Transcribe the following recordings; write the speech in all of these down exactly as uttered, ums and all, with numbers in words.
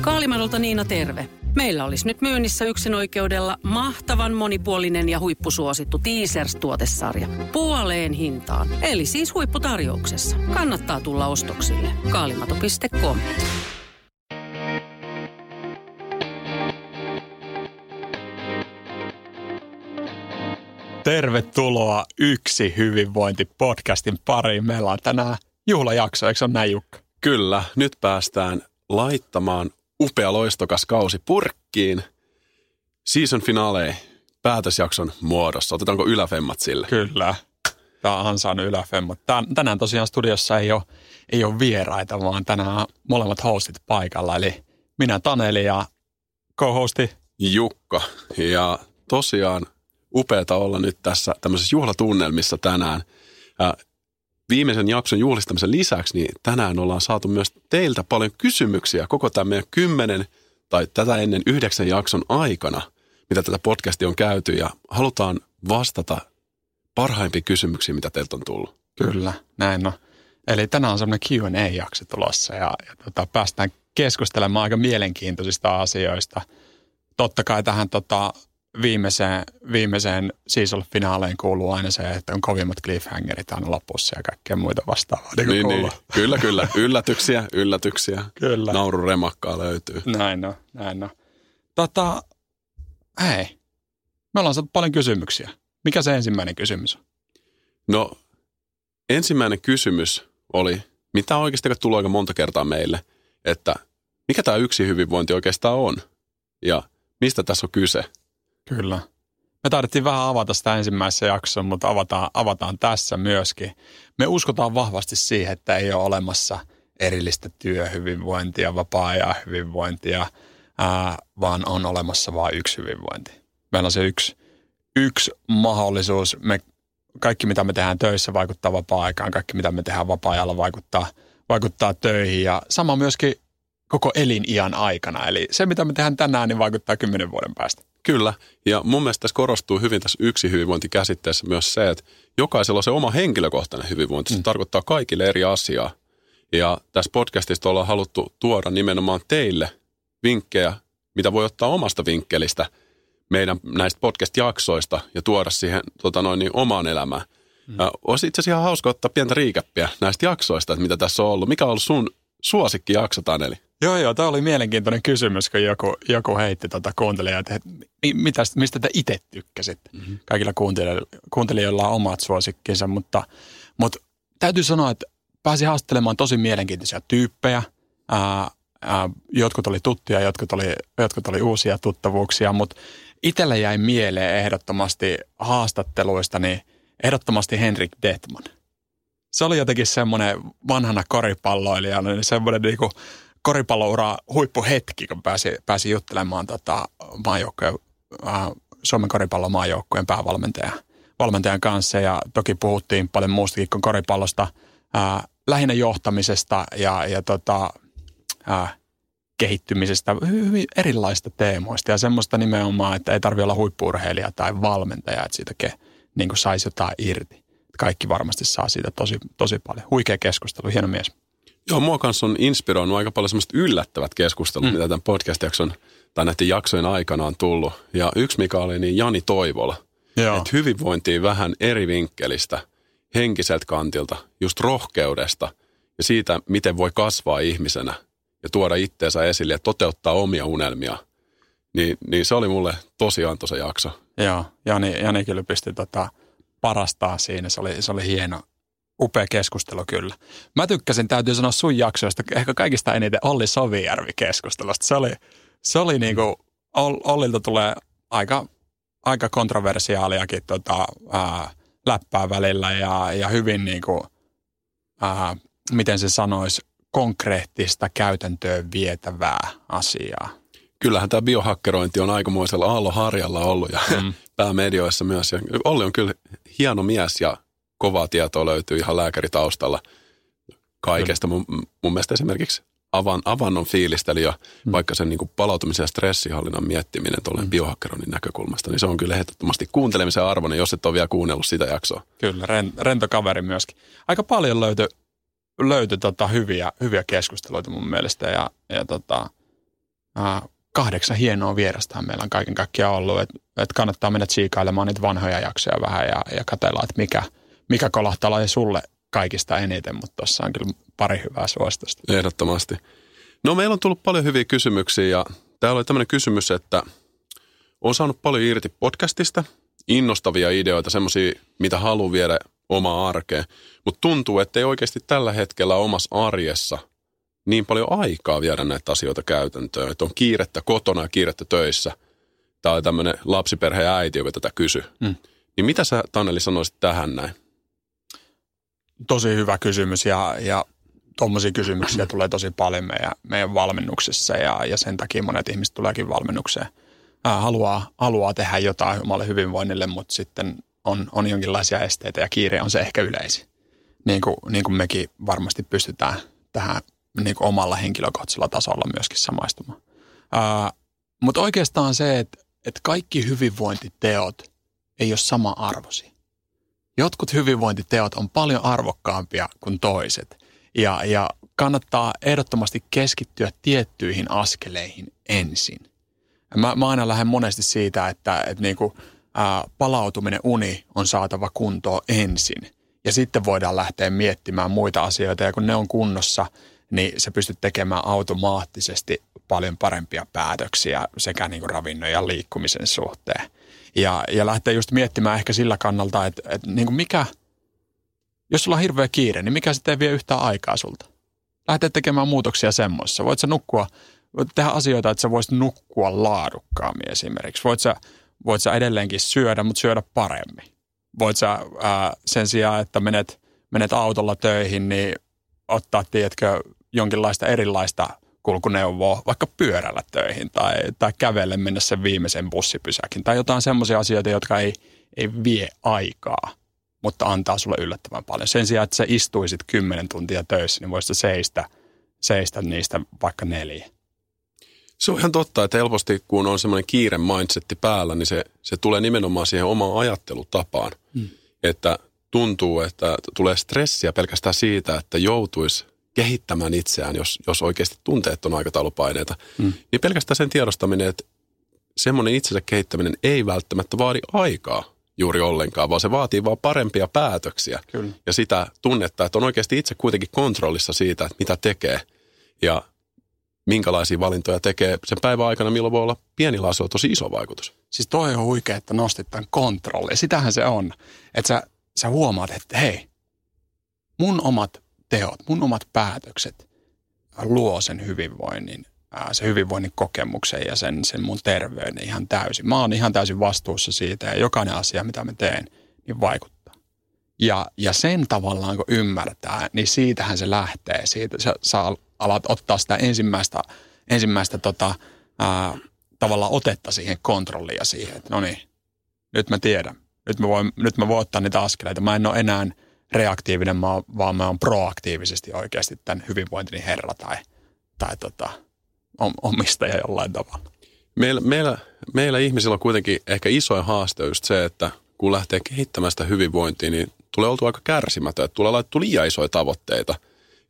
Kaalimadolta Niina terve. Meillä olisi nyt myynnissä yksinoikeudella mahtavan monipuolinen ja huippusuosittu Teasers-tuotesarja. Puoleen hintaan, eli siis huipputarjouksessa. Kannattaa tulla ostoksille. kaalimato piste com Tervetuloa Yksi Hyvinvointi podcastin pariin. Meillä on tänään juhlajakso, eikö se ole näin, Jukka? Kyllä, nyt päästään laittamaan upea loistokas kausi purkkiin. Season finale päätösjakson muodossa. Otetaanko yläfemmat sille? Kyllä, tämä on ansaan yläfemmat. Tänään tosiaan studiossa ei ole, ei ole vieraita, vaan tänään molemmat hostit paikalla. Eli minä Taneli ja co-hosti Jukka. Ja tosiaan upeata olla nyt tässä tämmöisessä juhlatunnelmissa tänään. Ää, viimeisen jakson juhlistamisen lisäksi niin tänään ollaan saatu myös teiltä paljon kysymyksiä koko tämän meidän kymmenen tai tätä ennen yhdeksän jakson aikana, mitä tätä podcastia on käyty, ja halutaan vastata parhaimpiin kysymyksiin, mitä teiltä on tullut. Kyllä, näin on. Eli tänään on semmoinen Q and A-jakso tulossa ja, ja tota, päästään keskustelemaan aika mielenkiintoisista asioista. Totta kai tähän tota, Viimeiseen, viimeiseen season-finaaleen kuuluu aina se, että on kovimmat cliffhangerit aina lopussa ja kaikkea muita vastaavaa. Niin, niin, niin. Kyllä, kyllä. Yllätyksiä, yllätyksiä. Kyllä. Naururemakkaa löytyy. Näin on, näin on. Tota, hei, me ollaan saatu paljon kysymyksiä. Mikä se ensimmäinen kysymys on? No, ensimmäinen kysymys oli, mitä oikeasti tullut aika monta kertaa meille, että mikä tämä yksi hyvinvointi oikeastaan on ja mistä tässä on kyse? Kyllä. Me tarvittiin vähän avata sitä ensimmäisessä jaksossa, mutta avataan, avataan tässä myöskin. Me uskotaan vahvasti siihen, että ei ole olemassa erillistä työhyvinvointia, vapaa-ajan hyvinvointia, ää, vaan on olemassa vain yksi hyvinvointi. Meillä on se yksi, yksi mahdollisuus. Me, kaikki, mitä me tehdään töissä, vaikuttaa vapaa-aikaan. Kaikki, mitä me tehdään vapaa-ajalla, vaikuttaa, vaikuttaa töihin. Ja sama myöskin koko eliniän aikana. Eli se, mitä me tehdään tänään, niin vaikuttaa kymmenen vuoden päästä. Kyllä, ja mun mielestä tässä korostuu hyvin tässä yksi hyvinvointikäsitteessä myös se, että jokaisella on se oma henkilökohtainen hyvinvointi. Se mm. tarkoittaa kaikille eri asiaa. Ja tässä podcastista ollaan haluttu tuoda nimenomaan teille vinkkejä, mitä voi ottaa omasta vinkkelistä meidän näistä podcast-jaksoista ja tuoda siihen tota noin, niin, omaan elämään. Mm. Äh, olisi itse asiassa ihan hauska ottaa pientä riikäppiä näistä jaksoista, että mitä tässä on ollut. Mikä on ollut sun suosikkijakso, Taneli? Joo, joo. Tämä oli mielenkiintoinen kysymys, kun joku, joku heitti tuota kuuntelijaa, että mitä, mistä te itse tykkäsit. Mm-hmm. Kaikilla kuuntelijoilla on omat suosikkinsa, mutta, mutta täytyy sanoa, että pääsin haastelemaan tosi mielenkiintoisia tyyppejä. Ää, ää, jotkut oli tuttuja, jotkut oli, jotkut oli uusia tuttavuuksia, mutta itsellä jäi mieleen ehdottomasti haastatteluista, niin ehdottomasti Henrik Detman. Se oli jotenkin semmoinen vanhana koripalloilijana, niin semmoinen niinku koripalloura huippuhetki, kun pääsi, pääsi juttelemaan tota maajoukkojen, äh, Suomen koripallomaajoukkojen päävalmentajan valmentajan kanssa. Ja toki puhuttiin paljon muustakin kuin koripallosta, äh, lähinnä johtamisesta ja, ja tota, äh, kehittymisestä, hyvin erilaisista teemoista. Ja semmoista nimenomaan, että ei tarvitse olla huippu-urheilija tai valmentaja, että siitä ke, niin kuin saisi jotain irti. Kaikki varmasti saa siitä tosi, tosi paljon. Huikea keskustelu, hieno mies. Joo, mua kanssa on inspiroinut aika paljon semmoista yllättävät keskustelut, mm. mitä tämän podcast-jakson tai näiden jaksojen aikana on tullut. Ja yksi mikä oli, niin Jani Toivola. Joo. Että hyvinvointia vähän eri vinkkelistä, henkiseltä kantilta, just rohkeudesta ja siitä, miten voi kasvaa ihmisenä ja tuoda itteensä esille ja toteuttaa omia unelmia. Niin, niin se oli mulle tosi antoisa jakso. Joo, Jani, Jani kyllä pisti tota parastaa siinä, se oli, se oli hieno. Upea keskustelu kyllä. Mä tykkäsin, täytyy sanoa sun jaksoista, ehkä kaikista eniten Olli Sovijärvi-keskustelusta. Se oli, se oli niin kuin, Ollilta tulee aika, aika kontroversiaaliakin tota, ää, läppää välillä ja, ja hyvin niin kuin, ää, miten se sanoisi, konkreettista käytäntöön vietävää asiaa. Kyllähän tämä biohakkerointi on aikamoisella aallonharjalla ollut ja mm. päämedioissa myös. Ja Olli on kyllä hieno mies ja kovaa tietoa löytyy ihan lääkäritaustalla kaikesta. Mun, mun mielestä esimerkiksi avan, avannon fiilisteli ja mm. vaikka sen niin kuin palautumisen ja stressihallinnan miettiminen tuolleen mm. biohakkeroinnin näkökulmasta, niin se on kyllä ehdottomasti kuuntelemisen arvoinen, jos et ole vielä kuunnellut sitä jaksoa. Kyllä, rento kaveri myöskin. Aika paljon löytyi löytyi tota hyviä, hyviä keskusteluita mun mielestä ja, ja tota, äh, kahdeksan hienoa vierastahan meillä on kaiken kaikkiaan ollut, että et kannattaa mennä tsiikailemaan niitä vanhoja jaksoja vähän ja, ja katsella, että mikä, mikä kolahtaa laji sulle kaikista eniten, mutta tuossa on kyllä pari hyvää suositusta. Ehdottomasti. No meillä on tullut paljon hyviä kysymyksiä ja täällä oli tämmöinen kysymys, että olen saanut paljon irti podcastista, innostavia ideoita, semmoisia, mitä haluan viedä omaa arkeen, mutta tuntuu, että ei oikeasti tällä hetkellä omassa arjessa niin paljon aikaa viedä näitä asioita käytäntöön, että on kiirettä kotona ja kiirettä töissä. Tämä oli tämmöinen lapsiperhe ja äiti, joka tätä kysyi. Mm. Niin mitä sä, Taneli, sanoisit tähän näin? Tosi hyvä kysymys ja, ja tuommoisia kysymyksiä tulee tosi paljon meidän, meidän valmennuksessa ja, ja sen takia monet ihmiset tuleekin valmennukseen. Haluaa, haluaa tehdä jotain omalle hyvinvoinnille, mutta sitten on, on jonkinlaisia esteitä ja kiire on se ehkä yleisin. Niin kuin, niin kuin mekin varmasti pystytään tähän niin kuin omalla henkilökohtaisella tasolla myöskin samaistumaan. Ää, mutta oikeastaan se, että, että kaikki hyvinvointiteot ei ole sama arvosi. Jotkut hyvinvointiteot on paljon arvokkaampia kuin toiset. Ja, ja kannattaa ehdottomasti keskittyä tiettyihin askeleihin ensin. Mä, mä aina lähden monesti siitä, että, että niinku, ää, palautuminen uni on saatava kuntoon ensin. Ja sitten voidaan lähteä miettimään muita asioita. Ja kun ne on kunnossa, niin sä pystyt tekemään automaattisesti paljon parempia päätöksiä sekä niinku ravinnon ja liikkumisen suhteen. Ja, ja lähtee just miettimään ehkä sillä kannalta, että, että niinku mikä, jos sulla on hirveä kiire, niin mikä sitten ei vie yhtään aikaa sulta. Lähtee tekemään muutoksia semmoissa. Voit sä nukkua... Tehdä asioita, että sä voisit nukkua laadukkaammin esimerkiksi. Voit sä, voit sä edelleenkin syödä, mutta syödä paremmin. Voit sä ää, sen sijaan, että menet, menet autolla töihin, niin ottaa, tiedätkö, jonkinlaista erilaista kulkuneuvoa vaikka pyörällä töihin tai, tai kävelle mennä sen viimeisen bussipysäkin. Tai jotain semmoisia asioita, jotka ei, ei vie aikaa, mutta antaa sulle yllättävän paljon. Sen sijaan, että sä istuisit kymmenen tuntia töissä, niin voisit seistä, seistä niistä vaikka neljä. Se on ihan totta, että helposti kun on semmoinen kiire mindsetti päällä, niin se, se tulee nimenomaan siihen omaan ajattelutapaan. Mm. Että tuntuu, että tulee stressiä pelkästään siitä, että joutuisi kehittämään itseään, jos, jos oikeasti tuntee, että on aikataulupaineita. Mm. Niin pelkästään sen tiedostaminen, että semmoinen itsensä kehittäminen ei välttämättä vaadi aikaa juuri ollenkaan, vaan se vaatii vaan parempia päätöksiä. Kyllä. Ja sitä tunnetta, että on oikeasti itse kuitenkin kontrollissa siitä, että mitä tekee ja minkälaisia valintoja tekee sen päivän aikana, milloin voi olla pienillä asioilla tosi iso vaikutus. Siis toi on huikea, että nostit tämän kontrolli. Sitähän se on, että sä, sä huomaat, että hei, mun omat teot, mun omat päätökset luo sen hyvinvoinnin, sen hyvinvoinnin kokemuksen ja sen, sen mun terveyden ihan täysin. Mä oon ihan täysin vastuussa siitä ja jokainen asia, mitä mä teen, niin vaikuttaa. Ja, ja sen tavallaan, kun ymmärtää, niin siitähän se lähtee. Siitä sä saa... alat ottaa sitä ensimmäistä, ensimmäistä tota, ää, tavallaan otetta siihen kontrolliin ja siihen, että no niin, nyt mä tiedän. Nyt mä, voin, nyt mä voin ottaa niitä askeleita. Mä en ole enää reaktiivinen, mä oon, vaan mä oon proaktiivisesti oikeasti tämän hyvinvointini herra tai, tai tota, omistaja jollain tavalla. Meillä, meillä, meillä ihmisillä on kuitenkin ehkä isoin haaste just se, että kun lähtee kehittämään sitä hyvinvointia, niin tulee oltu aika kärsimätön, että tulee laittu liian isoja tavoitteita.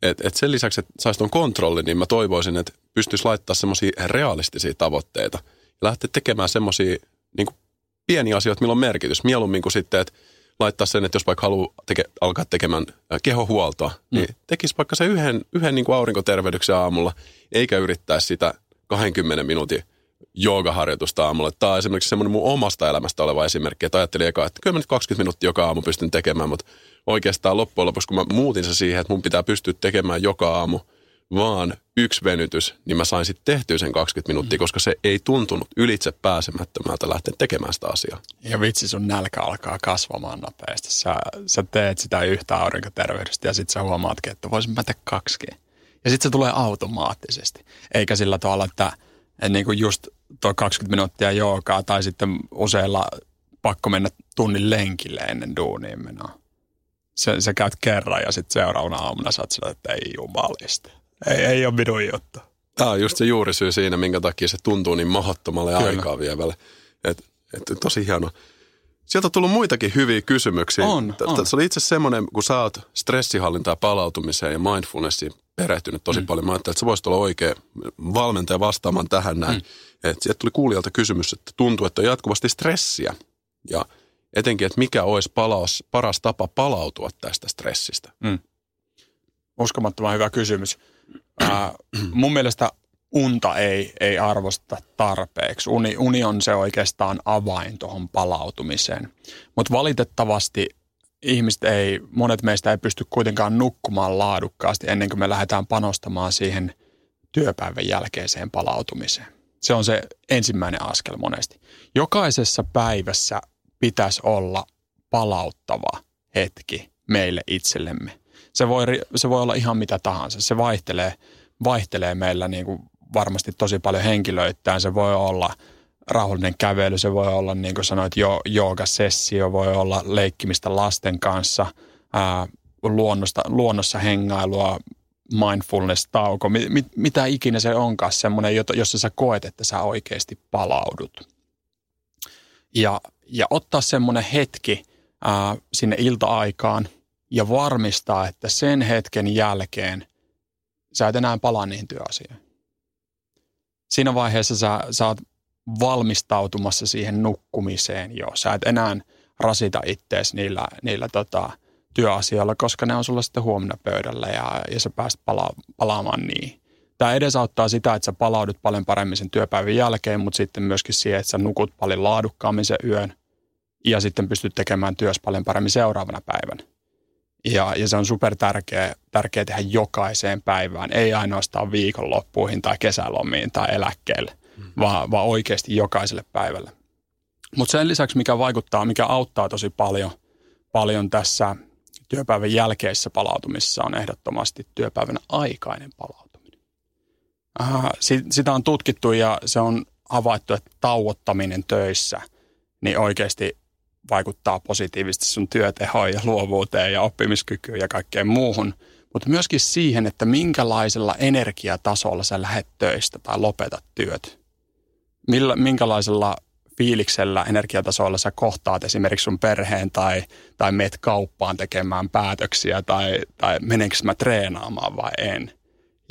Et, et sen lisäksi, että saisi tuon kontrollin, niin mä toivoisin, että pystyisi laittaa semmoisia realistisia tavoitteita. Lähteä tekemään semmoisia niin kuin pieniä asioita, millä on merkitys. Mieluummin kuin sitten, että laittaa sen, että jos vaikka haluaa teke, alkaa tekemään kehohuoltoa, mm. niin tekisi vaikka se yhden, yhden niin kuin aurinkotervehdyksen aamulla, eikä yrittäisi sitä kahdenkymmenen minuutin joogaharjoitusta aamulla. Tämä on esimerkiksi semmoinen mun omasta elämästä oleva esimerkki, että ajattelin eka, että kyllä mä nyt kaksikymmentä minuuttia joka aamu pystyn tekemään, mutta oikeastaan loppujen lopuksi, kun mä muutin se siihen, että mun pitää pystyä tekemään joka aamu vaan yksi venytys, niin mä sain sitten tehtyä sen kaksikymmentä minuuttia, koska se ei tuntunut ylitse pääsemättömältä lähteä tekemään sitä asiaa. Ja vitsi, sun nälkä alkaa kasvamaan nopeasti. Sä, sä teet sitä yhtä aurinkoterveydestä ja sit sä huomaatkin, että voisin mä tehdä kaksikin. Ja sit se tulee automaattisesti, eikä sillä tavalla, että niin kuin just tuo kaksikymmentä minuuttia joogaa tai sitten useilla pakko mennä tunnin lenkille ennen duuniin menoa. Sä, sä käyt kerran ja sitten seuraavana aamuna sä oot sillä, että ei jumalista. Ei, ei ole minun juttu. Tämä on just se juurisyy siinä, minkä takia se tuntuu niin mahdottomalle ja aikaa vievälle. Et, et, tosi hieno. Sieltä on tullut muitakin hyviä kysymyksiä. On, on. Se oli itse asiassa semmoinen, kun sä oot stressihallintaan, palautumiseen ja mindfulnessiin perehtynyt tosi mm. paljon. Mä ajattelin, että sä voisit olla oikea valmentaja vastaamaan tähän näin. Mm. Et sieltä tuli kuulijalta kysymys, että tuntuu, että on jatkuvasti stressiä. Ja etenkin, että mikä olisi palaus, paras tapa palautua tästä stressistä? Mm. Uskomattoman hyvä kysymys. Äh, mun mielestä unta ei, ei arvosta tarpeeksi. Uni, uni on se oikeastaan avain tuohon palautumiseen. Mutta valitettavasti ihmiset ei, monet meistä ei pysty kuitenkaan nukkumaan laadukkaasti ennen kuin me lähdetään panostamaan siihen työpäivän jälkeiseen palautumiseen. Se on se ensimmäinen askel monesti. Jokaisessa päivässä pitäisi olla palauttava hetki meille itsellemme. Se voi, se voi olla ihan mitä tahansa. Se vaihtelee, vaihtelee meillä niin kuin varmasti tosi paljon henkilöittäin. Se voi olla rauhallinen kävely, se voi olla niin kuin sanoit jo, joogasessio, voi olla leikkimistä lasten kanssa, ää, luonnosta, luonnossa hengailua, mindfulness-tauko, mit, mit, mitä ikinä se onkaan semmoinen, jossa sä koet, että sä oikeasti palaudut. Ja, ja ottaa semmoinen hetki ää, sinne ilta-aikaan ja varmistaa, että sen hetken jälkeen sä et enää palaa niihin työasioihin. Siinä vaiheessa sä, sä oot valmistautumassa siihen nukkumiseen jo. Sä et enää rasita ittees niillä, niillä tota, työasioilla, koska ne on sulla sitten huomenna pöydällä ja, ja sä pääst pala- palaamaan niihin. Tämä edesauttaa sitä, että sä palaudut paljon paremmin sen työpäivän jälkeen, mutta sitten myöskin siihen, että sä nukut paljon laadukkaammin sen yön ja sitten pystyt tekemään työssä paljon paremmin seuraavana päivänä. Ja, ja se on super tärkeä, tärkeä tehdä jokaiseen päivään, ei ainoastaan viikonloppuihin tai kesälomiin tai eläkkeelle, mm-hmm. vaan, vaan oikeasti jokaiselle päivälle. Mutta sen lisäksi, mikä vaikuttaa, mikä auttaa tosi paljon, paljon tässä työpäivän jälkeisessä palautumisessa, on ehdottomasti työpäivän aikainen palautuminen. Aha, sit, sitä on tutkittu ja se on havaittu, että tauottaminen töissä niin oikeasti vaikuttaa positiivisesti sun työtehoon ja luovuuteen ja oppimiskykyyn ja kaikkeen muuhun, mutta myöskin siihen, että minkälaisella energiatasolla sä lähet töistä tai lopetat työt. Millä, minkälaisella fiiliksellä, energiatasolla sä kohtaat esimerkiksi sun perheen tai, tai meet kauppaan tekemään päätöksiä tai, tai menenkö mä treenaamaan vai en.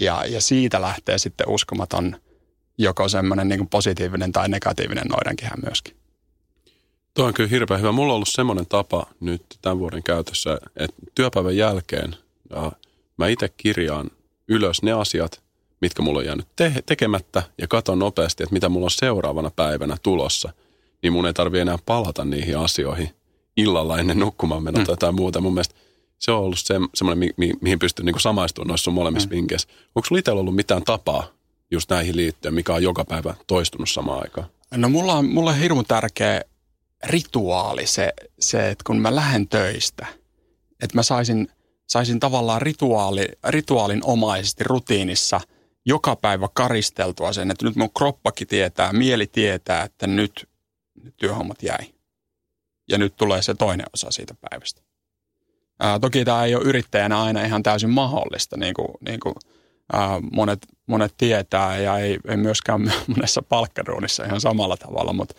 Ja, ja siitä lähtee sitten uskomaton joko semmoinen niin kuin positiivinen tai negatiivinen noidankehä myöskin. Tuo on kyllä hirveän hyvä. Mulla on ollut semmoinen tapa nyt tämän vuoden käytössä, että työpäivän jälkeen ja mä itse kirjaan ylös ne asiat, mitkä mulla on jäänyt te- tekemättä ja katon nopeasti, että mitä mulla on seuraavana päivänä tulossa. Niin mun ei tarvitse enää palata niihin asioihin illalla ennen nukkumaan menoa mm. tai jotain muuta. Mun mielestä se on ollut se, semmoinen, mi- mi- mihin pystyy niinku samaistumaan noissa sun molemmissa mm. vinkkeissä. Onko sulla itsellä ollut mitään tapaa just näihin liittyen, mikä on joka päivä toistunut samaan aikaan? No mulla on, mulla on hirmu tärkeä rituaali se, se, että kun mä lähden töistä, että mä saisin, saisin tavallaan rituaali, rituaalinomaisesti rutiinissa joka päivä karisteltua sen, että nyt mun kroppakin tietää, mieli tietää, että nyt työhommat jäi. Ja nyt tulee se toinen osa siitä päivästä. Ää, toki tämä ei ole yrittäjänä aina ihan täysin mahdollista, niin kuin, niin kuin ää, monet, monet tietää ja ei, ei myöskään monessa palkkaduunissa ihan samalla tavalla, mutta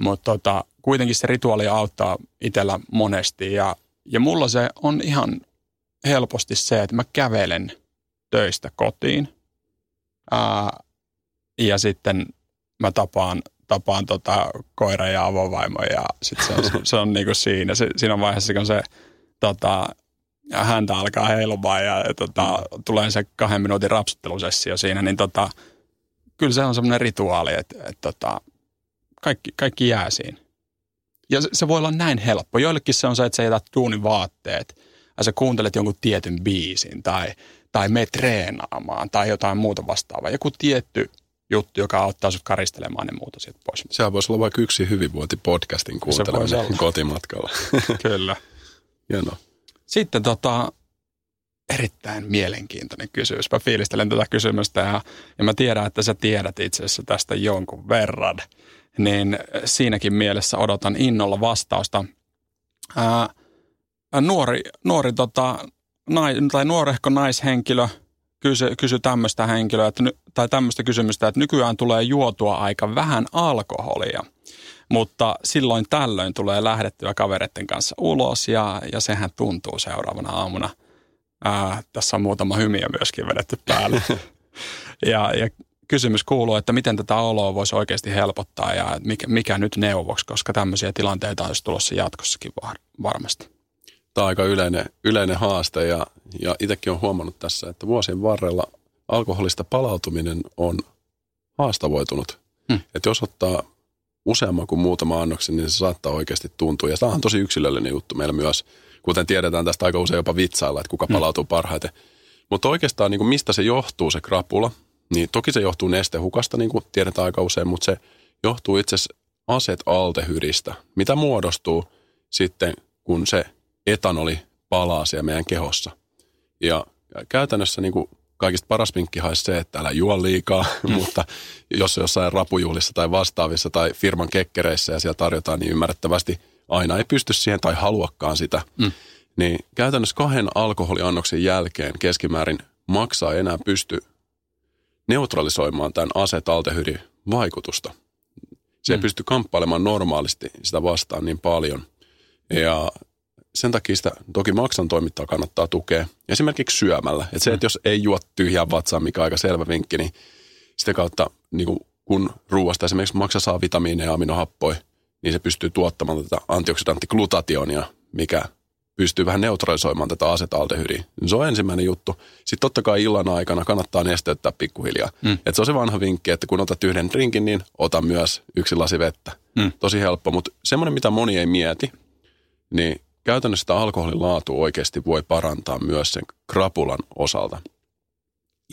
Mutta tota, kuitenkin se rituaali auttaa itsellä monesti ja, ja mulla se on ihan helposti se, että mä kävelen töistä kotiin ää, ja sitten mä tapaan, tapaan tota koira ja avovaimo ja sitten se on, se, se on niinku siinä. Se, siinä on vaiheessa, kun se tota, häntä alkaa heilumaan ja, ja tota, tulee se kahden minuutin rapsuttelusessio siinä, niin tota, kyllä se on semmoinen rituaali, että et, tota, Kaikki, kaikki jää siinä. Ja se, se voi olla näin helppo. Joillekin se on se, että sä jätät duunin vaatteet ja sä kuuntelet jonkun tietyn biisin tai, tai meet treenaamaan tai jotain muuta vastaavaa. Joku tietty juttu, joka auttaa sut karistelemaan ne muuta sieltä pois. Sehän voisi olla vaikka Yksi hyvinvointi -podcastin kuunteleminen kotimatkalla. Kyllä. Hienoa. Sitten tota, erittäin mielenkiintoinen kysymys. Mä fiilistelen tätä kysymystä ja, ja mä tiedän, että sä tiedät itse asiassa tästä jonkun verran. Niin siinäkin mielessä odotan innolla vastausta. Ää, nuori nuori tota, nais, tai nuorehko naishenkilö kysyi kysy tämmöistä henkilöä, että, tai tämmöistä kysymystä, että nykyään tulee juotua aika vähän alkoholia. Mutta silloin tällöin tulee lähdettyä kavereiden kanssa ulos ja, ja sehän tuntuu seuraavana aamuna. Ää, tässä on muutama hymiö myöskin vedetty päälle. ja, ja kysymys kuuluu, että miten tätä oloa voisi oikeasti helpottaa ja mikä, mikä nyt neuvoksi, koska tämmöisiä tilanteita olisi tulossa jatkossakin var, varmasti. Tämä on aika yleinen, yleinen haaste ja, ja itsekin olen huomannut tässä, että vuosien varrella alkoholista palautuminen on haastavoitunut. Hmm. Että jos ottaa useamman kuin muutama annoksen, niin se saattaa oikeasti tuntua. Ja tämä on tosi yksilöllinen juttu meillä myös, kuten tiedetään tästä aika usein jopa vitsailla, että kuka palautuu parhaiten. Mutta oikeastaan niin kuin mistä se johtuu se krapula, niin toki se johtuu nestehukasta, niin kuin tiedetään aika usein, mutta se johtuu itse asiassa asetaltehydistä, mitä muodostuu sitten, kun se etanoli palaa siellä meidän kehossa. Ja käytännössä niin kuin kaikista paras vinkki haisi se, että älä juo liikaa, mutta jos jossain rapujuhlissa tai vastaavissa tai firman kekkereissä ja siellä tarjotaan, niin ymmärrettävästi aina ei pysty siihen tai haluakaan sitä. Mm. Niin käytännössä kahden alkoholiannoksen jälkeen keskimäärin maksaa enää pysty neutralisoimaan tämän asetaltehydin vaikutusta. Se ei mm. pysty kamppailemaan normaalisti sitä vastaan niin paljon. Ja sen takia sitä toki maksan toimittaa kannattaa tukea, esimerkiksi syömällä. Että se, että jos ei juo tyhjää vatsaan, mikä on aika selvä vinkki, niin sitä kautta niin kun ruuasta esimerkiksi maksa saa vitamiineja ja aminohappoja, niin se pystyy tuottamaan tätä antioksidanttiglutationia, mikä pystyy vähän neutralisoimaan tätä asetaldehydiä. Se on ensimmäinen juttu. Sitten totta kai illan aikana kannattaa nesteyttää pikkuhiljaa. Mm. Että se on se vanha vinkki, että kun otat yhden drinkin, niin ota myös yksi lasi vettä. Mm. Tosi helppo, mutta semmoinen, mitä moni ei mieti, niin käytännössä sitä alkoholin laatu oikeasti voi parantaa myös sen krapulan osalta.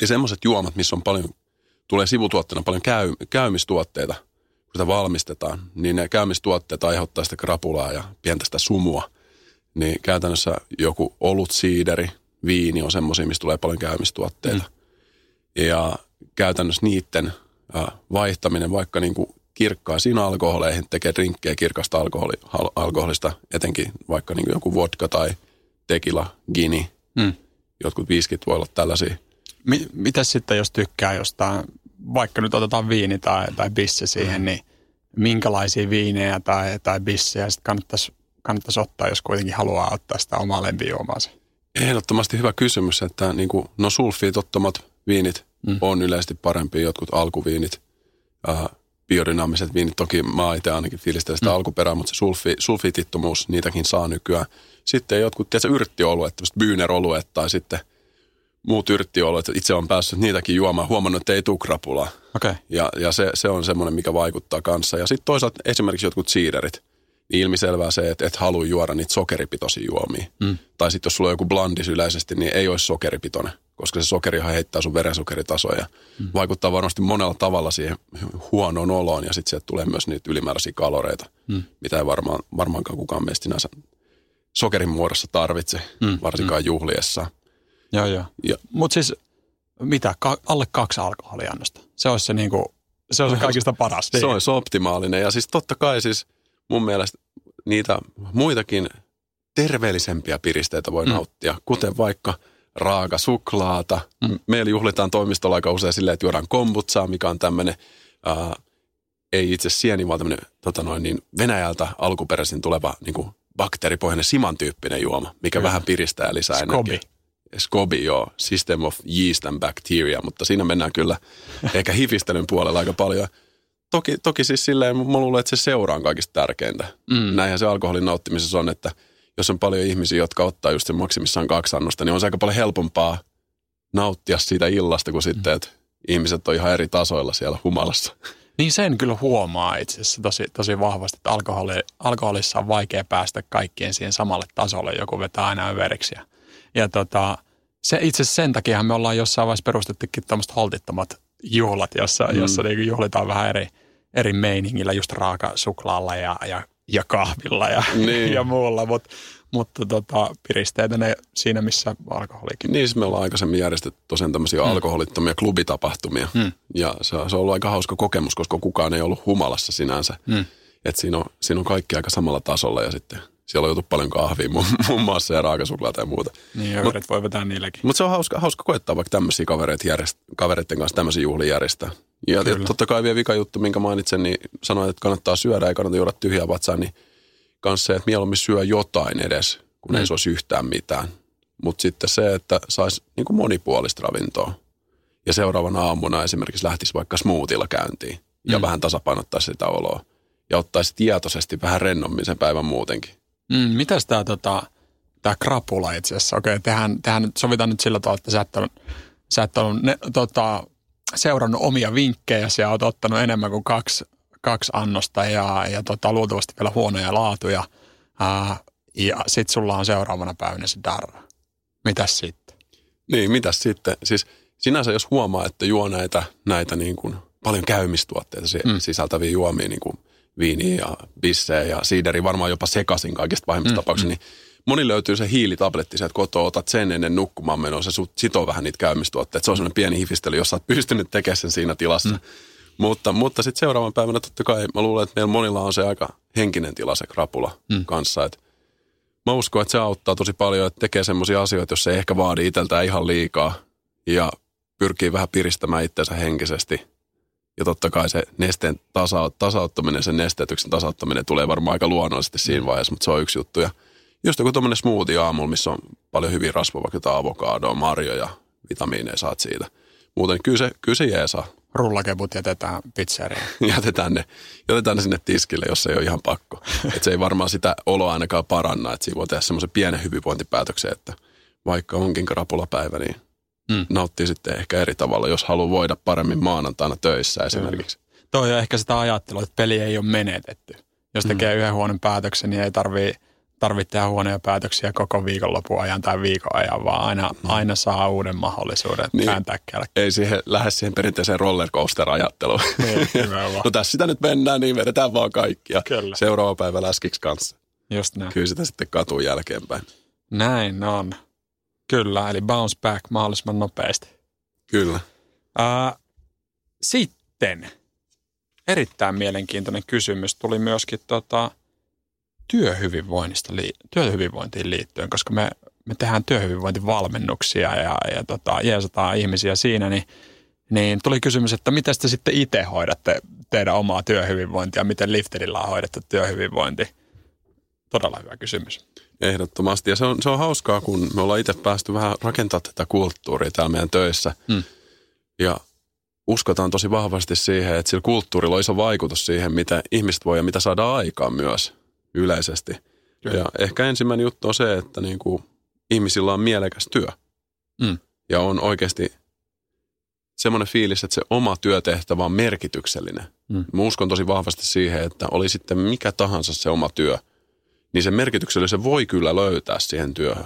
Eli semmoiset juomat, missä on paljon, tulee sivutuotteena paljon käy, käymistuotteita, kun sitä valmistetaan, niin ne käymistuotteet aiheuttaa sitä krapulaa ja pientä sitä sumua. Niin käytännössä joku olut, siideri, viini on semmoisia, missä tulee paljon käymistuotteita. Mm. Ja käytännössä niiden vaihtaminen vaikka niin kuin kirkkaisiin alkoholeihin, tekee drinkkejä kirkasta alkoholi, al- alkoholista, etenkin vaikka niin kuin joku vodka tai tekila, gini. Mm. Jotkut viiskit voi olla tällaisia. Mi- mitäs sitten, jos tykkää jostain, vaikka nyt otetaan viini tai, tai bisse siihen, mm. niin minkälaisia viinejä tai, tai bissejä sitten kannattaisi, kannattaisi ottaa, jos kuitenkin haluaa ottaa sitä omaa lempijuomaansa? Ehdottomasti hyvä kysymys, että niin kuin, no sulfiitottomat viinit mm. on yleisesti parempia, jotkut alkuviinit, äh, biodynaamiset viinit, toki mä itse ainakin fiilistelen sitä mm. alkuperää, mutta se sulfi, sulfiitittomuus, niitäkin saa nykyään. Sitten jotkut, tiedätkö, yrttioluet, tämmöiset byyneroluet tai sitten muut yrttioluet, itse on päässyt niitäkin juomaan, huomannut, että ei tule krapulaa. Okay. Ja, ja se, se on semmoinen, mikä vaikuttaa kanssa. Ja sitten toisaalta esimerkiksi jotkut siiderit, niin ilmiselvää se, että et halua juoda niitä sokeripitoisia juomia. Mm. Tai sitten jos sulla on joku blandis yleisesti, niin ei olisi sokeripitoinen, koska se sokerihan heittää sun verensokeritasoja ja mm. vaikuttaa varmasti monella tavalla siihen huonoon oloon. Ja sitten sieltä tulee myös niitä ylimääräisiä kaloreita, mm. mitä ei varmaan, varmaankaan kukaan meistä sinänsä sokerin muodossa tarvitse, mm. varsinkaan mm. juhliessa. Joo, joo. Ja, mutta siis mitä, Ka- alle kaksi alkoholiannosta? Se olisi se, niinku, se olisi kaikista paras. Se olisi optimaalinen ja siis totta kai siis mun mielestä niitä muitakin terveellisempiä piristeitä voi mm. nauttia, kuten vaikka raaka suklaata. Mm. Meillä juhlitaan toimistolla aika usein silleen, että juodaan kombutsaa, mikä on tämmöinen, ei itse sieni, vaan tämmöinen tota noin, niin Venäjältä alkuperäisin tuleva niin kuin bakteeripohjainen siman tyyppinen juoma, mikä Kyllä. vähän piristää lisää energiaa. Skobi, joo. System of yeast and bacteria, mutta siinä mennään kyllä ehkä hifistelyn puolella aika paljon. Toki, toki siis silleen, mä luulen, että se seura on kaikista tärkeintä. Mm. Näinhän se alkoholin nauttimisessa on, että jos on paljon ihmisiä, jotka ottaa just sen maksimissaan kaksi annosta, niin on se aika paljon helpompaa nauttia siitä illasta, kuin mm. sitten, että ihmiset on ihan eri tasoilla siellä humalassa. Niin sen kyllä huomaa itse asiassa tosi, tosi vahvasti, että alkoholi, alkoholissa on vaikea päästä kaikkien siihen samalle tasolle. Joku vetää aina överiksi. Ja, ja tota, se, itse asiassa sen takiahan me ollaan jossain vaiheessa perustettukin tämmöiset holtittomat juhlat, jossa, mm. jossa niin juhlitaan vähän eri, eri meiningillä, just raakasuklaalla ja, ja, ja kahvilla ja, niin. ja muulla, Mut, mutta tota, piristeitä ne siinä, missä alkoholikin. Niin, siis me ollaan aikaisemmin järjestetty tosiaan tämmöisiä mm. alkoholittomia klubitapahtumia mm. ja se, se on ollut aika hauska kokemus, koska kukaan ei ollut humalassa sinänsä, mm. että siinä on, siinä on kaikki aika samalla tasolla ja sitten siellä on joutu paljon kahvia muun, muun muassa ja raakasuklaata ja muuta. Niin, ja kaverit voi vetää niilläkin. Mutta se on hauska, hauska koettaa vaikka tämmöisiä kavereiden kanssa tämmöisiä juhlia järjestää. Ja Kyllä. totta kai vielä vika juttu, minkä mainitsen, niin sanoin, että kannattaa syödä, ei kannata juoda tyhjää vatsaa, niin kanssa se, että mieluummin syö jotain edes, kun mm. ei se olisi yhtään mitään. Mutta sitten se, että saisi niin kuin monipuolista ravintoa. Ja seuraavana aamuna esimerkiksi lähtisi vaikka smoothilla käyntiin ja mm. vähän tasapainottaisi sitä oloa. Ja ottaisi tietoisesti vähän rennommin sen päivän muutenkin. Mm, mitäs tämä tota, tää krapula itse asiassa? Okei, tehän, tehän sovitaan nyt sillä tavalla, että sä et ole, sä et ole ne, tota, seurannut omia vinkkejä ja olet ottanut enemmän kuin kaksi, kaksi annosta ja, ja tota, luultavasti vielä huonoja laatuja. Ää, ja sit sulla on seuraavana päivänä se darra. Mitäs sitten? Niin, mitäs sitten? Siis sinänsä jos huomaa, että juo näitä, näitä niin kuin paljon käymistuotteita mm. sisältäviä juomia, niin kuin viiniä ja bissejä ja siideri varmaan jopa sekaisin kaikista pahimmista mm, tapauksista, mm. niin moni löytyy se hiilitabletti, että kotoa otat sen ennen nukkumaan menoa, se sitoo vähän niitä käymistuotteita. Se on sellainen pieni hifistely, jos sä oot pystynyt tekemään sen siinä tilassa. Mm. Mutta, mutta sitten seuraavan päivänä totta kai mä luulen, että meillä monilla on se aika henkinen tila se krapula mm. kanssa. Et mä uskon, että se auttaa tosi paljon, että tekee semmoisia asioita, jos ei ehkä vaadi itseltään ihan liikaa ja pyrkii vähän piristämään itsensä henkisesti. Ja totta kai se nesteen tasa- tasauttaminen, sen nesteytyksen tasauttaminen tulee varmaan aika luonnollisesti siinä vaiheessa, mutta se on yksi juttu. Ja just joku tuommoinen smoothie aamulla, missä on paljon hyviä rasvoja, vaikka jotain avokadoa, marjoja, vitamiineja saat siitä. Muuten kyllä se, kyllä se jeesaa. Rullakeput jätetään pizzeriaan. jätetään, ne, jätetään ne sinne tiskille, jos ei ole ihan pakko. Et se ei varmaan sitä oloa ainakaan paranna, että siinä voi tehdä semmoisen pienen hyvinvointipäätöksen, että vaikka onkin krapulapäivä, niin mm. nauttii sitten ehkä eri tavalla, jos haluaa voida paremmin maanantaina töissä esimerkiksi. Kyllä. Toi on ehkä sitä ajattelua, että peli ei ole menetetty. Jos tekee mm. yhden huonon päätöksen, niin ei tarvitse tarvii tehdä huonoja päätöksiä koko viikonlopun ajan tai viikon ajan, vaan aina, aina saa uuden mahdollisuuden niin, kääntää kelkkiä. Ei siihen, lähde siihen perinteiseen rollercoaster-ajatteluun. Niin, no tässä sitä nyt mennään, niin vedetään vaan kaikkia. Kyllä. Seuraava päivä läskiksi kanssa. Just näin. Kyllä sitä sitten katuu jälkeenpäin. Näin on. Kyllä, eli bounce back mahdollisimman nopeasti. Kyllä. Äh, sitten, erittäin mielenkiintoinen kysymys tuli myöskin tota, työhyvinvoinnista, työhyvinvointiin liittyen, koska me, me tehdään työhyvinvointivalmennuksia ja, ja tota, jeesataan ihmisiä siinä, niin, niin tuli kysymys, että miten te sitten itse hoidatte teidän omaa työhyvinvointia, miten Liftedillä on hoidettu työhyvinvointi? Todella hyvä kysymys. Ehdottomasti. Ja se on, se on hauskaa, kun me ollaan itse päästy vähän rakentaa tätä kulttuuria täällä meidän töissä. Mm. Ja uskotaan tosi vahvasti siihen, että sillä kulttuurilla on iso vaikutus siihen, mitä ihmiset voi ja mitä saadaan aikaan myös yleisesti. Kyllä. Ja ehkä ensimmäinen juttu on se, että niin kuin ihmisillä on mielekäs työ. Mm. Ja on oikeasti semmoinen fiilis, että se oma työtehtävä on merkityksellinen. Mm. Mä uskon tosi vahvasti siihen, että oli sitten mikä tahansa se oma työ, niin sen merkityksellisen voi kyllä löytää siihen työhön.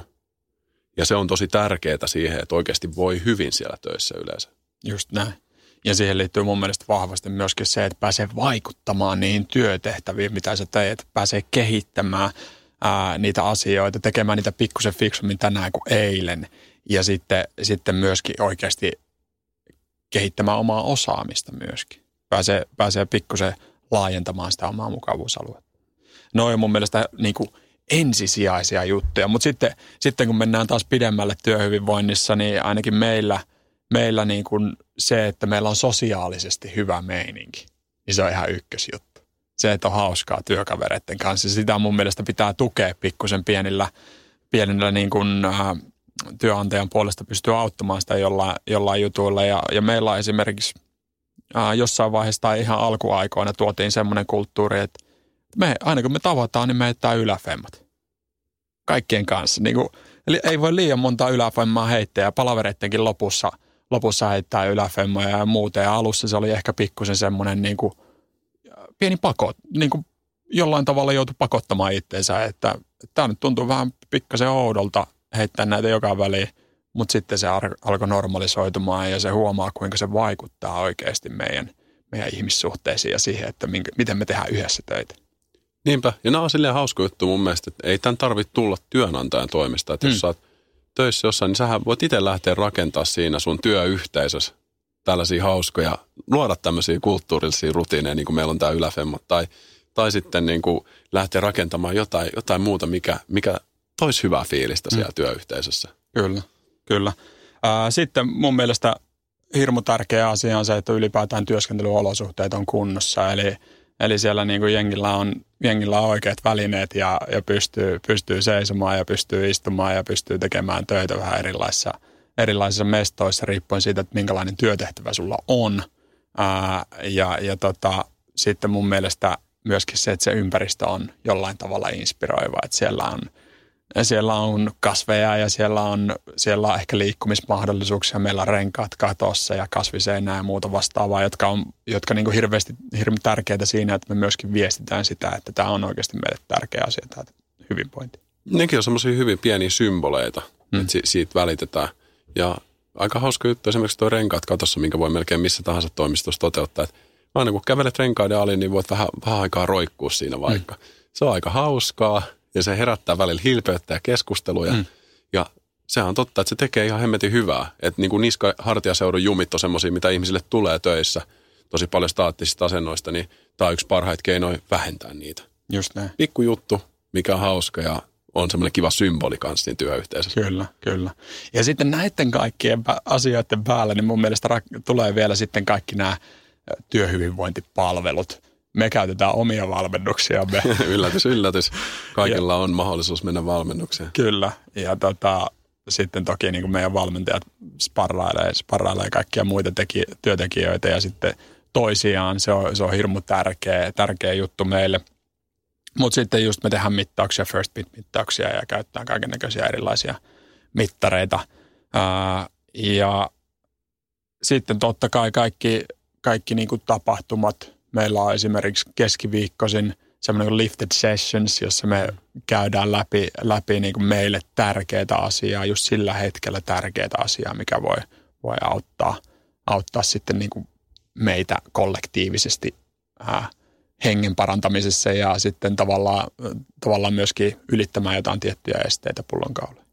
Ja se on tosi tärkeää siihen, että oikeasti voi hyvin siellä töissä yleensä. Just näin. Ja siihen liittyy mun mielestä vahvasti myöskin se, että pääsee vaikuttamaan niihin työtehtäviin, mitä sä teet. Pääsee kehittämään ää, niitä asioita, tekemään niitä pikkusen fiksummin tänään kuin eilen. Ja sitten, sitten myöskin oikeasti kehittämään omaa osaamista myöskin. Pääsee, pääsee pikkusen laajentamaan sitä omaa mukavuusaluetta. Noi on mun mielestä niin kuin ensisijaisia juttuja, mutta sitten, sitten kun mennään taas pidemmälle työhyvinvoinnissa, niin ainakin meillä, meillä niin kuin se, että meillä on sosiaalisesti hyvä meininki, niin se on ihan ykkösjuttu. Se, että on hauskaa työkavereiden kanssa, sitä mun mielestä pitää tukea pikkusen pienillä, pienillä niin kuin, äh, työnantajan puolesta pystyy auttamaan sitä jollain, jollain jutuilla ja, ja meillä on esimerkiksi äh, jossain vaiheessa tai ihan alkuaikoina tuotiin semmoinen kulttuuri, että me, aina kun me tavataan, niin me heittää yläfemmat. Kaikkien kanssa. Niin kuin, eli ei voi liian monta yläfemmaa heittää ja palavereittenkin lopussa, lopussa heittää yläfemmoja ja muuten. Ja alussa se oli ehkä pikkusen semmoinen niin kuin, pieni pako. Niin kuin jollain tavalla joutui pakottamaan itseensä, että tämä nyt tuntuu vähän pikkasen oudolta heittää näitä joka väliin. Mutta sitten se alkoi normalisoitumaan ja se huomaa, kuinka se vaikuttaa oikeasti meidän, meidän ihmissuhteisiin ja siihen, että minkä, miten me tehdään yhdessä töitä. Niinpä. Ja nämä on silleen hauska juttu mun mielestä, että ei tämän tarvitse tulla työnantajan toimesta. Että mm. jos sä oot töissä jossain, niin sähän voit itse lähteä rakentaa siinä sun työyhteisössä tällaisia hauskoja, luoda tämmöisiä kulttuurillisia rutiineja, niin kuin meillä on tämä yläfemma, tai, tai sitten niin kuin lähteä rakentamaan jotain, jotain muuta, mikä, mikä toisi hyvää fiilistä siellä mm. työyhteisössä. Kyllä, kyllä. Ää, sitten mun mielestä hirmu tärkeä asia on se, että ylipäätään työskentelyolosuhteet on kunnossa. Eli, eli siellä niin kuin jengillä on, jengillä on oikeat välineet ja, ja pystyy, pystyy seisomaan ja pystyy istumaan ja pystyy tekemään töitä vähän erilaisissa, erilaisissa mestoissa riippuen siitä, että minkälainen työtehtävä sulla on. Ää, ja ja tota, sitten mun mielestä myöskin se, että se ympäristö on jollain tavalla inspiroiva, että siellä on Ja siellä on kasveja ja siellä on, siellä on ehkä liikkumismahdollisuuksia. Meillä on renkaat katossa ja kasviseinää ja muuta vastaavaa, jotka on jotka niin kuin hirveästi hirveän tärkeitä siinä, että me myöskin viestitään sitä, että tämä on oikeasti meille tärkeä asia, tämä hyvinvointi. Nekin on semmoisia hyvin pieniä symboleita, mm. että siitä välitetään. Ja aika hauska juttu esimerkiksi tuo renkaat katossa, minkä voi melkein missä tahansa toimistossa toteuttaa. Että aina kun kävelet renkaiden ali, niin voit vähän, vähän aikaa roikkua siinä vaikka. Mm. Se on aika hauskaa. Ja se herättää välillä hilpeyttä ja keskusteluja. Mm. Ja sehän on totta, että se tekee ihan hemmetin hyvää. Että niin kuin niska-hartiaseudun jumit on semmoisia, mitä ihmisille tulee töissä tosi paljon staattisista asennoista, niin tämä on yksi parhaita keinoja vähentää niitä. Just näin. Pikku juttu, mikä on hauska ja on semmoinen kiva symboli kanssa niin työyhteisössä. Kyllä, kyllä. Ja sitten näiden kaikkien asioiden päälle, niin mun mielestä rak- tulee vielä sitten kaikki nämä työhyvinvointipalvelut. Me käytetään omia valmennuksiamme. Yllätys, yllätys. Kaikilla ja, on mahdollisuus mennä valmennukseen. Kyllä. Ja tota, sitten toki niin kuin meidän valmentajat sparrailee, sparrailee kaikkia muita teki, työntekijöitä ja sitten toisiaan. Se on, se on hirmu tärkeä, tärkeä juttu meille. Mutta sitten just me tehdään mittauksia, first bit mittauksia ja käytetään kaikennäköisiä erilaisia mittareita. Ää, ja sitten totta kai kaikki, kaikki niin kuin tapahtumat. Meillä on esimerkiksi keskiviikkoisin semmoinen lifted sessions, jossa me käydään läpi, läpi niin kuin meille tärkeitä asiaa, just sillä hetkellä tärkeitä asiaa, mikä voi, voi auttaa, auttaa sitten niin kuin meitä kollektiivisesti ää, hengen parantamisessa ja sitten tavallaan, tavallaan myöskin ylittämään jotain tiettyjä esteitä pullonkauloja.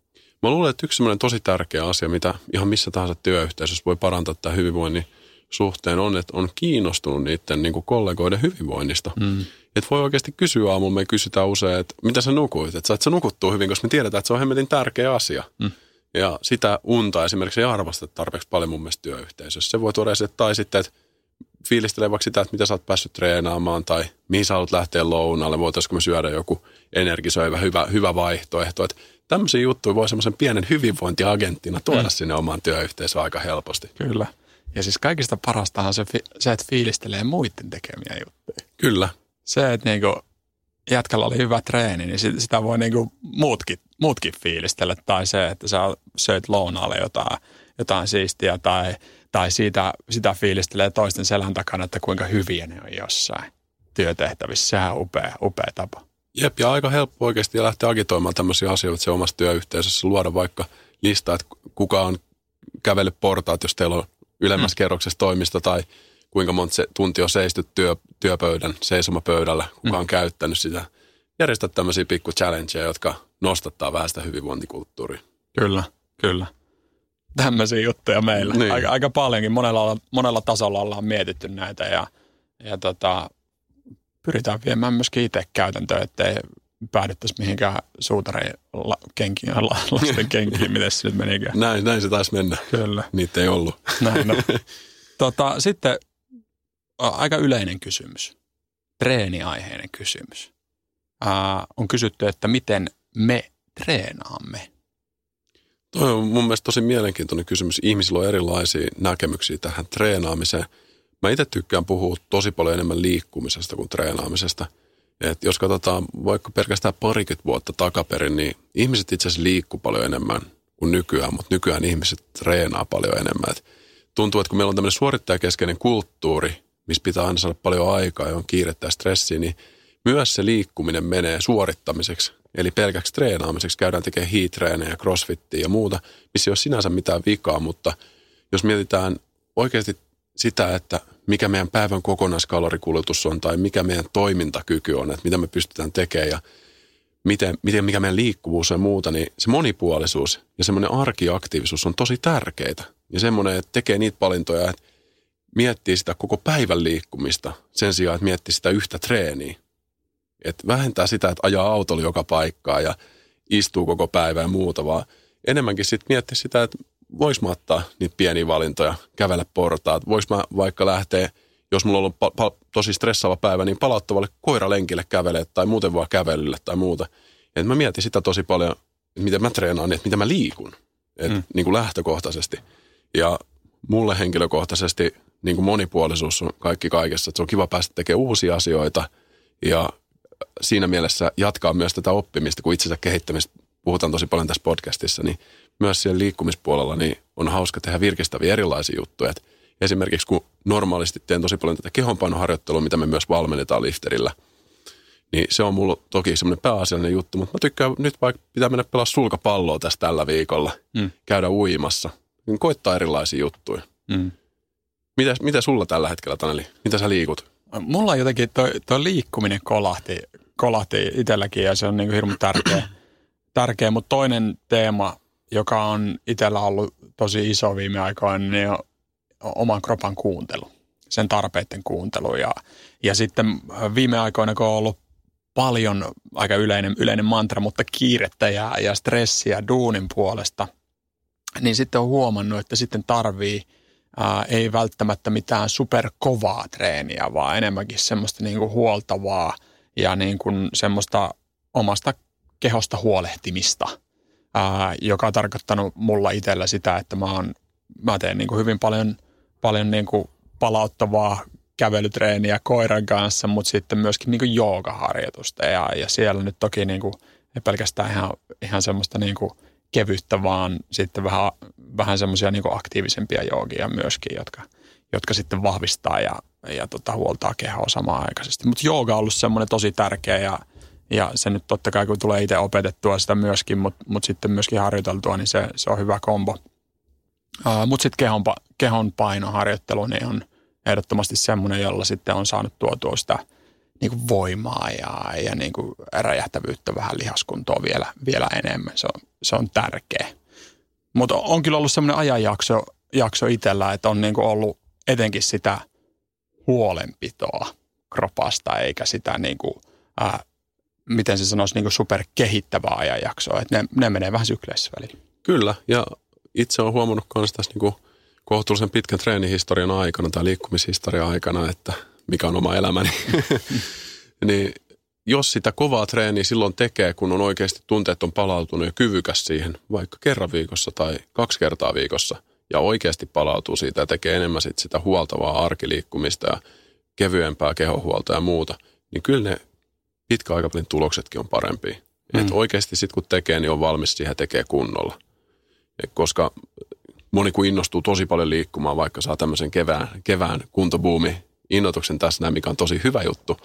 Mä luulen, että yksi semmoinen tosi tärkeä asia, mitä ihan missä tahansa työyhteisössä voi parantaa tämän hyvinvoinnin suhteen on, että on kiinnostunut niiden niin kuin kollegoiden hyvinvoinnista. Mm. Että voi oikeasti kysyä aamulla, me kysytään usein, että mitä sä nukuit? Että saat sä nukuttua hyvin, koska me tiedetään, että se on hemmetin tärkeä asia. Mm. Ja sitä unta esimerkiksi ei arvosta tarpeeksi paljon mun mielestä työyhteisössä. Se voi tuoda esille, tai sitten, että fiilistelee vaikka sitä, että mitä sä oot päässyt treenaamaan, tai mihin sä haluat lähteä lounalle, voitaisiko me syödä joku energisöivä, hyvä, hyvä vaihtoehto. Että tämmöisiä juttuja voi semmoisen pienen hyvinvointiagenttina tuoda mm. sinne omaan työyhteisöön aika helposti. Kyllä. Ja siis kaikista parastahan se, se, että fiilistelee muiden tekemiä juttuja. Kyllä. Se, että niinku jätkällä oli hyvä treeni, niin sitä voi niinku muutkin, muutkin fiilistellä. Tai se, että sä söit lounaalle jotain, jotain siistiä tai, tai siitä, sitä fiilistelee toisten selän takana, että kuinka hyviä ne on jossain työtehtävissä. Sehän on upea, upea tapa. Jep, ja aika helppo oikeasti lähteä agitoimaan tämmöisiä asioita se omassa työyhteisössä. Luoda vaikka listaa, että kuka on kävellyt portaat, jos teillä on ylemmässä kerroksessa toimisto tai kuinka monta se, tunti on seisty työ, työpöydän, seisomapöydällä, kuka on mm. käyttänyt sitä. Järjestää tämmöisiä pikku challengeja, jotka nostattaa vähän sitä hyvinvointikulttuuria. Kyllä, kyllä. Tämmöisiä juttuja meillä. Niin. Aika, aika paljonkin. Monella, monella tasolla ollaan mietitty näitä ja, ja tota, pyritään viemään myöskin itse käytäntöön, ettei päädyttäisiin mihinkään suutareen la, kenkiin, la, lasten kenkiin, miten se nyt menikään. Näin, näin se taisi mennä. Kyllä. Niitä ei ollut. Näin, no. tota, sitten aika yleinen kysymys, treeniaiheinen kysymys. Ää, on kysytty, että miten me treenaamme? Toi on mun mielestä tosi mielenkiintoinen kysymys. Ihmisillä on erilaisia näkemyksiä tähän treenaamiseen. Mä itse tykkään puhua tosi paljon enemmän liikkumisesta kuin treenaamisesta. Et jos katsotaan vaikka pelkästään parikymmentä vuotta takaperin, niin ihmiset itse asiassa liikkuu paljon enemmän kuin nykyään, mutta nykyään ihmiset treenaa paljon enemmän. Et tuntuu, että kun meillä on tämmöinen suorittajakeskeinen kulttuuri, missä pitää aina saada paljon aikaa ja on kiirettä ja stressiä, niin myös se liikkuminen menee suorittamiseksi. Eli pelkäksi treenaamiseksi käydään tekemään hiitreenejä, crossfittiä ja muuta, missä ei ole sinänsä mitään vikaa, mutta jos mietitään oikeasti sitä, että mikä meidän päivän kokonaiskalorikulutus on tai mikä meidän toimintakyky on, että mitä me pystytään tekemään ja miten, miten, mikä meidän liikkuvuus ja muuta, niin se monipuolisuus ja semmoinen arkiaktiivisuus on tosi tärkeää. Ja semmoinen, että tekee niitä valintoja, että miettii sitä koko päivän liikkumista sen sijaan, että miettii sitä yhtä treeniä. Että vähentää sitä, että ajaa autolla joka paikkaa ja istuu koko päivä ja muuta, vaan enemmänkin sitten miettii sitä, että vois mä ottaa niitä pieniä valintoja, kävellä portaat, vois mä vaikka lähteä, jos mulla on ollut pa- pa- tosi stressaava päivä, niin palauttavalle koiralenkille kävelee tai muuten vaan kävelylle tai muuta. Et mä mietin sitä tosi paljon, että miten mä treenaan, että miten mä liikun, et mm. niin kuin lähtökohtaisesti. Ja mulle henkilökohtaisesti niin kuin monipuolisuus on kaikki kaikessa, että se on kiva päästä tekemään uusia asioita ja siinä mielessä jatkaa myös tätä oppimista, kun itsensä kehittämistä puhutaan tosi paljon tässä podcastissa, niin myös siellä liikkumispuolella niin on hauska tehdä virkistäviä erilaisia juttuja. Et esimerkiksi kun normaalisti teen tosi paljon tätä kehonpainoharjoittelua, mitä me myös valmennetaan lifterillä, niin se on mulla toki semmoinen pääasiallinen juttu, mutta mä tykkään nyt vaikka pitää mennä pelaa sulkapalloa tässä tällä viikolla, mm. käydä uimassa, niin koittaa erilaisia juttuja. Mm. Mitä, mitä sulla tällä hetkellä, Taneli? Mitä sä liikut? Mulla on jotenkin toi, toi liikkuminen kolahti, kolahti itselläkin ja se on niin kuin hirveän tärkeä, tärkeä, mutta toinen teema, joka on itsellä ollut tosi iso viime aikoina, niin on oman kropan kuuntelu, sen tarpeiden kuuntelu. Ja, ja sitten viime aikoina, kun on ollut paljon, aika yleinen, yleinen mantra, mutta kiirettä ja, ja stressiä duunin puolesta, niin sitten on huomannut, että sitten tarvii ää, ei välttämättä mitään superkovaa treeniä, vaan enemmänkin semmoista niinku huoltavaa ja niinku semmoista omasta kehosta huolehtimista, ää, joka on tarkoittanut mulla itsellä sitä, että mä, on, mä teen niinku hyvin paljon, paljon niinku palauttavaa kävelytreeniä koiran kanssa, mutta sitten myöskin niinku joogaharjoitusta ja, ja siellä nyt toki niinku, ei pelkästään ihan, ihan semmoista niinku kevyttä, vaan sitten vähän, vähän semmoisia niinku aktiivisempia joogia myöskin, jotka, jotka sitten vahvistaa ja, ja tota, huoltaa kehoa samaan aikaisesti. Mutta jooga on ollut semmoinen tosi tärkeä ja, ja se nyt totta kai, kun tulee itse opetettua sitä myöskin, mutta mut sitten myöskin harjoiteltua, niin se, se on hyvä kombo. Uh, mutta sitten kehon, kehon painoharjoittelu niin on ehdottomasti semmoinen, jolla sitten on saanut tuotua sitä niinku voimaa ja, ja niinku räjähtävyyttä vähän lihaskuntoa vielä, vielä enemmän. Se on, se on tärkeä. Mutta on kyllä ollut semmoinen ajanjakso jakso itsellä, että on niinku ollut etenkin sitä huolenpitoa kropasta, eikä sitä, niinku, äh, miten se sanoisi, niinku superkehittävää ajanjaksoa. Et ne, ne menee vähän sykleissä välillä. Kyllä, ja itse olen huomannut myös tässä niinku kohtuullisen pitkän treenihistorian aikana tai liikkumishistorian aikana, että mikä on oma elämäni, niin jos sitä kovaa treeniä silloin tekee, kun on oikeasti tunteet on palautunut ja kyvykäs siihen, vaikka kerran viikossa tai kaksi kertaa viikossa, ja oikeasti palautuu siitä ja tekee enemmän sit sitä huoltavaa arkiliikkumista ja kevyempää kehohuolta ja muuta, niin kyllä ne pitkän aikavälin tuloksetkin on parempia. Mm. Että oikeasti sitten kun tekee, niin on valmis siihen tekee kunnolla. Ja koska moni kun innostuu tosi paljon liikkumaan, vaikka saa tämmöisen kevään, kevään kuntobuumi, innoituksen tässä näin, mikä on tosi hyvä juttu,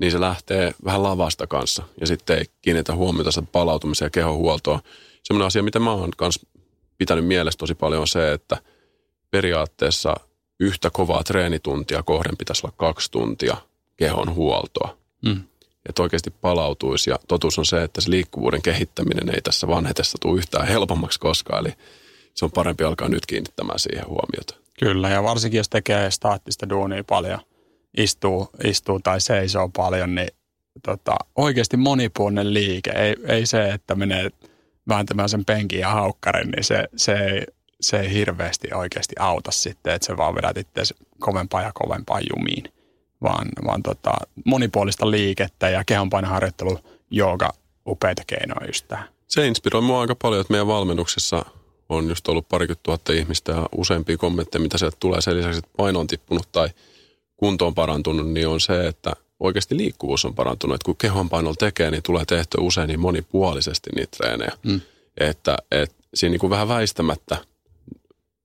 niin se lähtee vähän lavasta kanssa ja sitten ei kiinnitä huomiota sitä palautumista ja kehohuoltoa. Sellainen asia, mitä mä oon kanssa pitänyt mielessä tosi paljon on se, että periaatteessa yhtä kovaa treenituntia kohden pitäisi olla kaksi tuntia kehon huoltoa. Mm. Että oikeasti palautuisi ja totuus on se, että se liikkuvuuden kehittäminen ei tässä vanhetessa tule yhtään helpommaksi koskaan, eli se on parempi alkaa nyt kiinnittämään siihen huomiota. Kyllä, ja varsinkin jos tekee staattista duunia paljon, istuu, istuu tai seisoo paljon, niin tota, oikeasti monipuolinen liike. Ei, ei se, että menee vääntämään sen penkin ja haukkarin, niin se, se, ei, se ei hirveästi oikeasti auta sitten, että se vaan vedät itseäsi kovempaan ja kovempaan jumiin. Vaan, vaan tota, monipuolista liikettä ja kehonpainoharjoittelu, jooga, upeita keinoja just tähän. Se inspiroi mua aika paljon, että meidän valmennuksessa on just ollut parikymmentä tuhatta ihmistä ja useampia kommentteja, mitä sieltä tulee sen lisäksi, että paino on tippunut tai kunto on parantunut, niin on se, että oikeasti liikkuvuus on parantunut. Että kun kehonpainolla tekee, niin tulee tehtyä usein niin monipuolisesti niitä treenejä. Mm. Että et, siinä niin kuin vähän väistämättä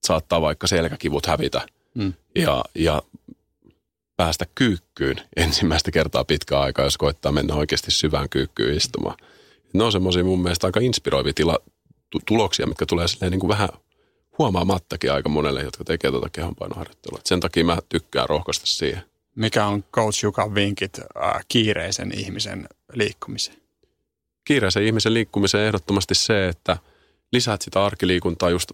saattaa vaikka selkäkivut hävitä mm. ja, ja päästä kyykkyyn ensimmäistä kertaa pitkään aikaa, jos koittaa mennä oikeasti syvään kyykkyyn istumaan. Ne on semmoisia mun mielestä aika inspiroivia tila, tuloksia, mitkä tulee silleen niin kuin vähän huomaamattakin aika monelle, jotka tekee tuota kehonpainoharjoittelua. Sen takia mä tykkään rohkaista siihen. Mikä on coach Jukan vinkit äh, kiireisen ihmisen liikkumiseen? Kiireisen ihmisen liikkumiseen ehdottomasti se, että lisäät sitä arkiliikuntaa, just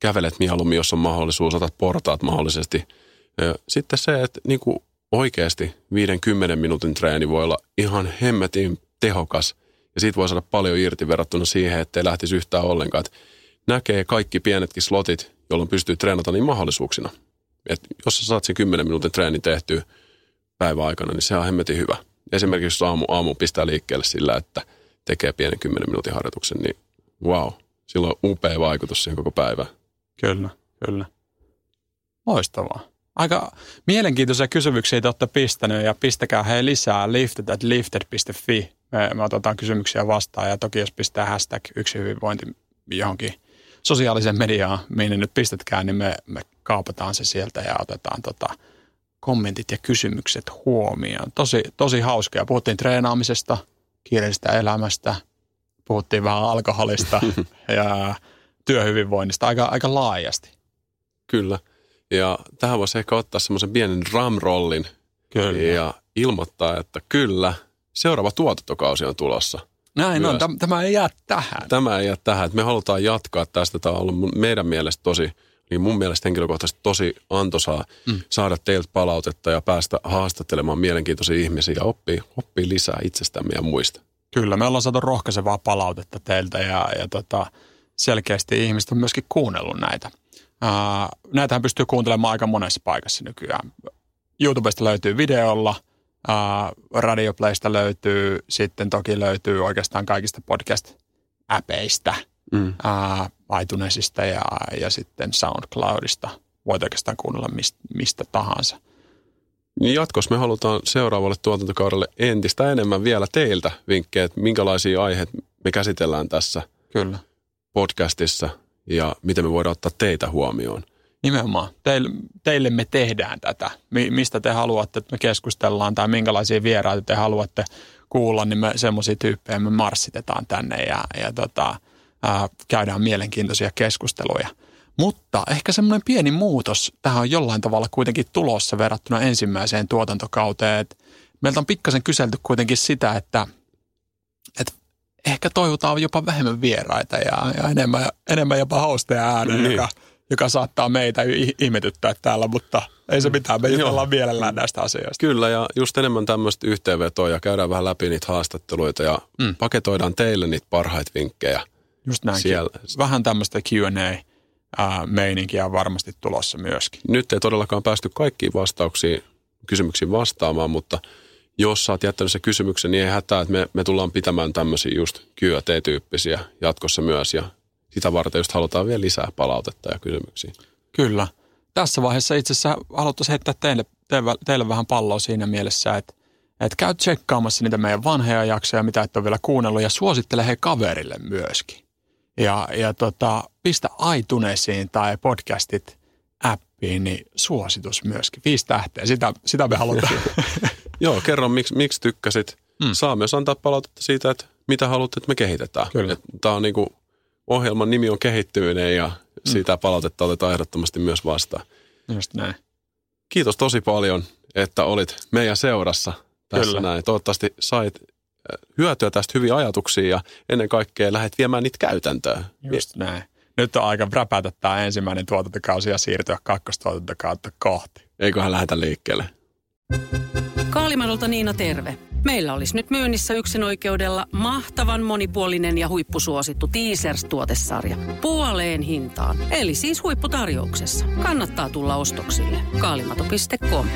kävelet mieluummin, jos on mahdollisuus, otat portaat mahdollisesti. Sitten se, että niin kuin oikeasti viidenkymmenen minuutin treeni voi olla ihan hemmetin tehokas ja siitä voi saada paljon irti verrattuna siihen, ettei lähtisi yhtään ollenkaan. näkee kaikki pienetkin slotit, jolloin pystyy treenata niin mahdollisuuksina. Et jos sä saat sen kymmenen minuutin treeni tehtyä päivän aikana, niin se on hemmetin hyvä. Esimerkiksi jos aamu, aamu pistää liikkeelle sillä, että tekee pienen kymmenen minuutin harjoituksen, niin wow, sillä on upea vaikutus siihen koko päivään. Kyllä, kyllä. Loistavaa. Aika mielenkiintoisia kysymyksiä te olette pistäneet ja pistäkää he lisää lifted at lifted dot f i. Me, me otetaan kysymyksiä vastaan ja toki jos pistää hashtag yksi hyvinvointi johonkin sosiaaliseen mediaan, minne nyt pistetkään, niin me, me kaapataan se sieltä ja otetaan tota, kommentit ja kysymykset huomioon. Tosi, tosi hauskaa. Puhuttiin treenaamisesta, kiireellisestä elämästä, puhuttiin vähän alkoholista ja työhyvinvoinnista aika, aika laajasti. Kyllä. Ja tähän voisi ehkä ottaa semmoisen pienen drumrollin ja ilmoittaa, että kyllä, seuraava tuotantokausi on tulossa. Näin myös. On, tämä ei jää tähän. Tämä ei jää tähän, että me halutaan jatkaa tästä. Tämä on ollut meidän mielestä tosi, niin mun mielestä henkilökohtaisesti tosi antoisaa mm. saada teiltä palautetta ja päästä haastattelemaan mielenkiintoisia ihmisiä ja oppii, oppii lisää itsestämme ja muista. Kyllä, me ollaan saatu rohkaisevaa palautetta teiltä ja, ja tota, selkeästi ihmiset on myöskin kuunnellut näitä. Uh, näitähän pystyy kuuntelemaan aika monessa paikassa nykyään. YouTubesta löytyy videolla, uh, Radioplaysta löytyy, sitten toki löytyy oikeastaan kaikista podcast-äpeistä, mm. uh, iTunesista ja, ja sitten SoundCloudista. Voit oikeastaan kuunnella mist, mistä tahansa. Jatkossa me halutaan seuraavalle tuotantokaudelle entistä enemmän vielä teiltä vinkkejä, että minkälaisia aiheita me käsitellään tässä Kyllä. podcastissa. Ja miten me voidaan ottaa teitä huomioon. Nimenomaan. Teille, teille me tehdään tätä. Mistä te haluatte, että me keskustellaan tai minkälaisia vieraita te haluatte kuulla, niin me semmoisia tyyppejä me marssitetaan tänne ja, ja tota, ää, käydään mielenkiintoisia keskusteluja. Mutta ehkä semmoinen pieni muutos tähän on jollain tavalla kuitenkin tulossa verrattuna ensimmäiseen tuotantokauteen. Et meiltä on pikkasen kyselty kuitenkin sitä, että... että ehkä toivotaan jopa vähemmän vieraita ja, ja enemmän, enemmän jopa hosteja ääneen, niin. joka, joka saattaa meitä ihmetyttää täällä, mutta ei se mitään, me jutellaan mielellään näistä asioista. Kyllä, ja just enemmän tämmöistä yhteenvetoja, käydään vähän läpi niitä haastatteluita ja mm. paketoidaan teille niitä parhaita vinkkejä. Just näin, siellä. Vähän tämmöistä Q and A-meininkiä on varmasti tulossa myöskin. Nyt ei todellakaan päästy kaikkiin vastauksiin, kysymyksiin vastaamaan, mutta... Jos sä oot jättänyt se kysymyksen, niin ei hätää, että me, me tullaan pitämään tämmöisiä just Q and A-tyyppisiä jatkossa myös. Ja sitä varten just halutaan vielä lisää palautetta ja kysymyksiä. Kyllä. Tässä vaiheessa itse asiassa haluttaisiin heittää teille, teille, teille vähän palloa siinä mielessä, että, että käy tsekkaamassa niitä meidän vanhoja jaksoja, mitä et ole vielä kuunnellut. Ja suosittele he kaverille myöskin. Ja, ja tota, pistä iTunesiin tai podcastit appiin, niin suositus myöskin. Viisi tähteä, sitä, sitä me halutaan. Joo, kerro miksi, miksi tykkäsit. Mm. Saa myös antaa palautetta siitä, että mitä haluat, että me kehitetään. Tämä on niin kuin, ohjelman nimi on kehittyminen ja mm. siitä palautetta otetaan ehdottomasti myös vastaan. Just näin. Kiitos tosi paljon, että olit meidän seurassa tässä Kyllä. näin. Toivottavasti sait hyötyä tästä hyviä ajatuksia ja ennen kaikkea lähdet viemään niitä käytäntöön. Just näin. Nyt on aika räpätä tämä ensimmäinen tuotantokausi ja siirtyä kakkostuotantokautta kohti. Eiköhän lähdetä liikkeelle. Kaalimadolta Niina terve. Meillä olisi nyt myynnissä yksinoikeudella mahtavan monipuolinen ja huippusuosittu Teasers-tuotesarja. Puoleen hintaan, eli siis huipputarjouksessa. Kannattaa tulla ostoksille. kaalimato piste com